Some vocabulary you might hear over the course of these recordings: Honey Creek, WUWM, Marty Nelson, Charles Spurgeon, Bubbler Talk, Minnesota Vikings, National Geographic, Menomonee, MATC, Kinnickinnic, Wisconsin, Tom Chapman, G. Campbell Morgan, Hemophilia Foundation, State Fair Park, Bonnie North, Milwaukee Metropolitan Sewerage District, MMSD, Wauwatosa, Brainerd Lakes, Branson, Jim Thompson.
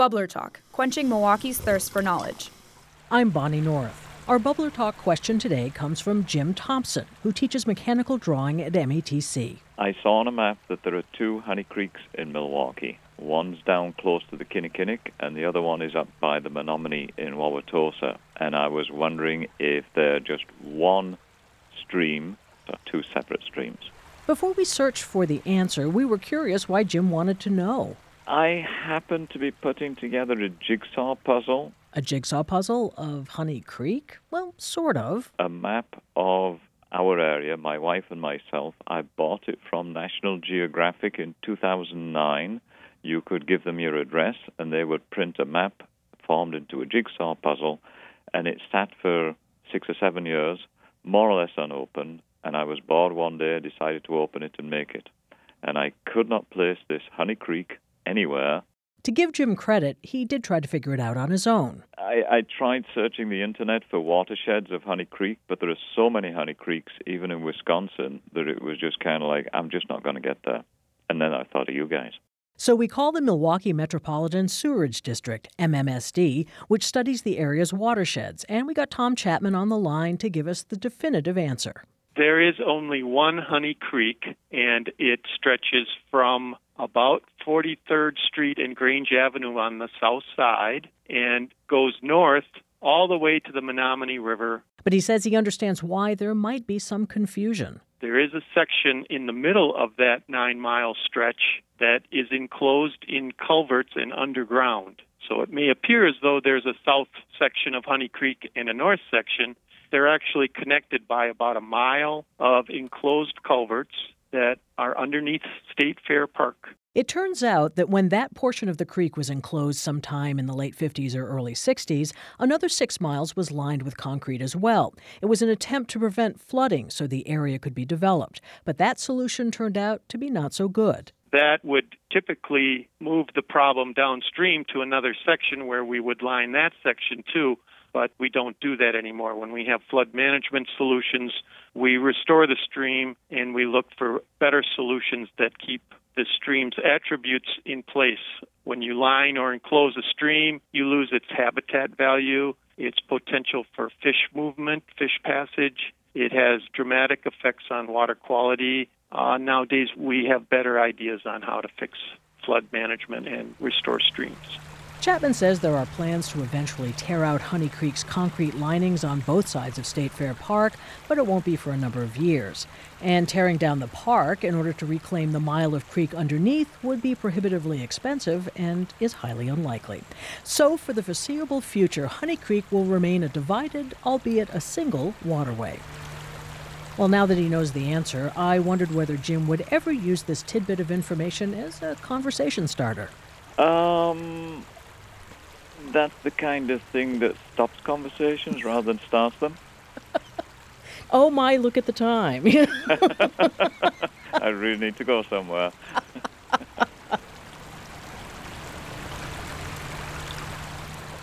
Bubbler Talk, quenching Milwaukee's thirst for knowledge. I'm Bonnie North. Our Bubbler Talk question today comes from Jim Thompson, who teaches mechanical drawing at MATC. I saw on a map that there are two Honey Creeks in Milwaukee. One's down close to the Kinnickinnic, and the other one is up by the Menomonee in Wauwatosa. And I was wondering if they're just one stream or two separate streams. Before we searched for the answer, we were curious why Jim wanted to know. I happen to be putting together a jigsaw puzzle. A jigsaw puzzle of Honey Creek? Well, sort of. A map of our area, my wife and myself. I bought it from National Geographic in 2009. You could give them your address, and they would print a map formed into a jigsaw puzzle, and it sat for 6 or 7 years, more or less unopened, and I was bored one day, decided to open it and make it. And I could not place this Honey Creek anywhere. To give Jim credit, he did try to figure it out on his own. I tried searching the internet for watersheds of Honey Creek, but there are so many Honey Creeks, even in Wisconsin, that it was just kind of like, I'm just not going to get there. And then I thought of you guys. So we call the Milwaukee Metropolitan Sewerage District, MMSD, which studies the area's watersheds. And we got Tom Chapman on the line to give us the definitive answer. There is only one Honey Creek, and it stretches from about 43rd Street and Grange Avenue on the south side and goes north all the way to the Menomonee River. But he says he understands why there might be some confusion. There is a section in the middle of that 9-mile stretch that is enclosed in culverts and underground. So it may appear as though there's a south section of Honey Creek and a north section. They're actually connected by about a mile of enclosed culverts that are underneath State Fair Park. It turns out that when that portion of the creek was enclosed sometime in the late 50s or early 60s, another 6 miles was lined with concrete as well. It was an attempt to prevent flooding so the area could be developed. But that solution turned out to be not so good. That would typically move the problem downstream to another section where we would line that section too. But we don't do that anymore. When we have flood management solutions, we restore the stream and we look for better solutions that keep the stream's attributes in place. When you line or enclose a stream, you lose its habitat value, its potential for fish movement, fish passage. It has dramatic effects on water quality. Nowadays, we have better ideas on how to fix flood management and restore streams. Chapman says there are plans to eventually tear out Honey Creek's concrete linings on both sides of State Fair Park, but it won't be for a number of years. And tearing down the park in order to reclaim the mile of creek underneath would be prohibitively expensive and is highly unlikely. So for the foreseeable future, Honey Creek will remain a divided, albeit a single, waterway. Well, now that he knows the answer, I wondered whether Jim would ever use this tidbit of information as a conversation starter. That's the kind of thing that stops conversations rather than starts them. Oh my, look at the time. I really need to go somewhere.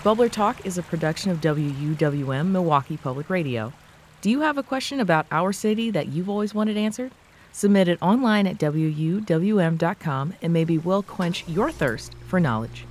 Bubbler Talk is a production of WUWM Milwaukee Public Radio. Do you have a question about our city that you've always wanted answered? Submit it online at WUWM.com and maybe we'll quench your thirst for knowledge.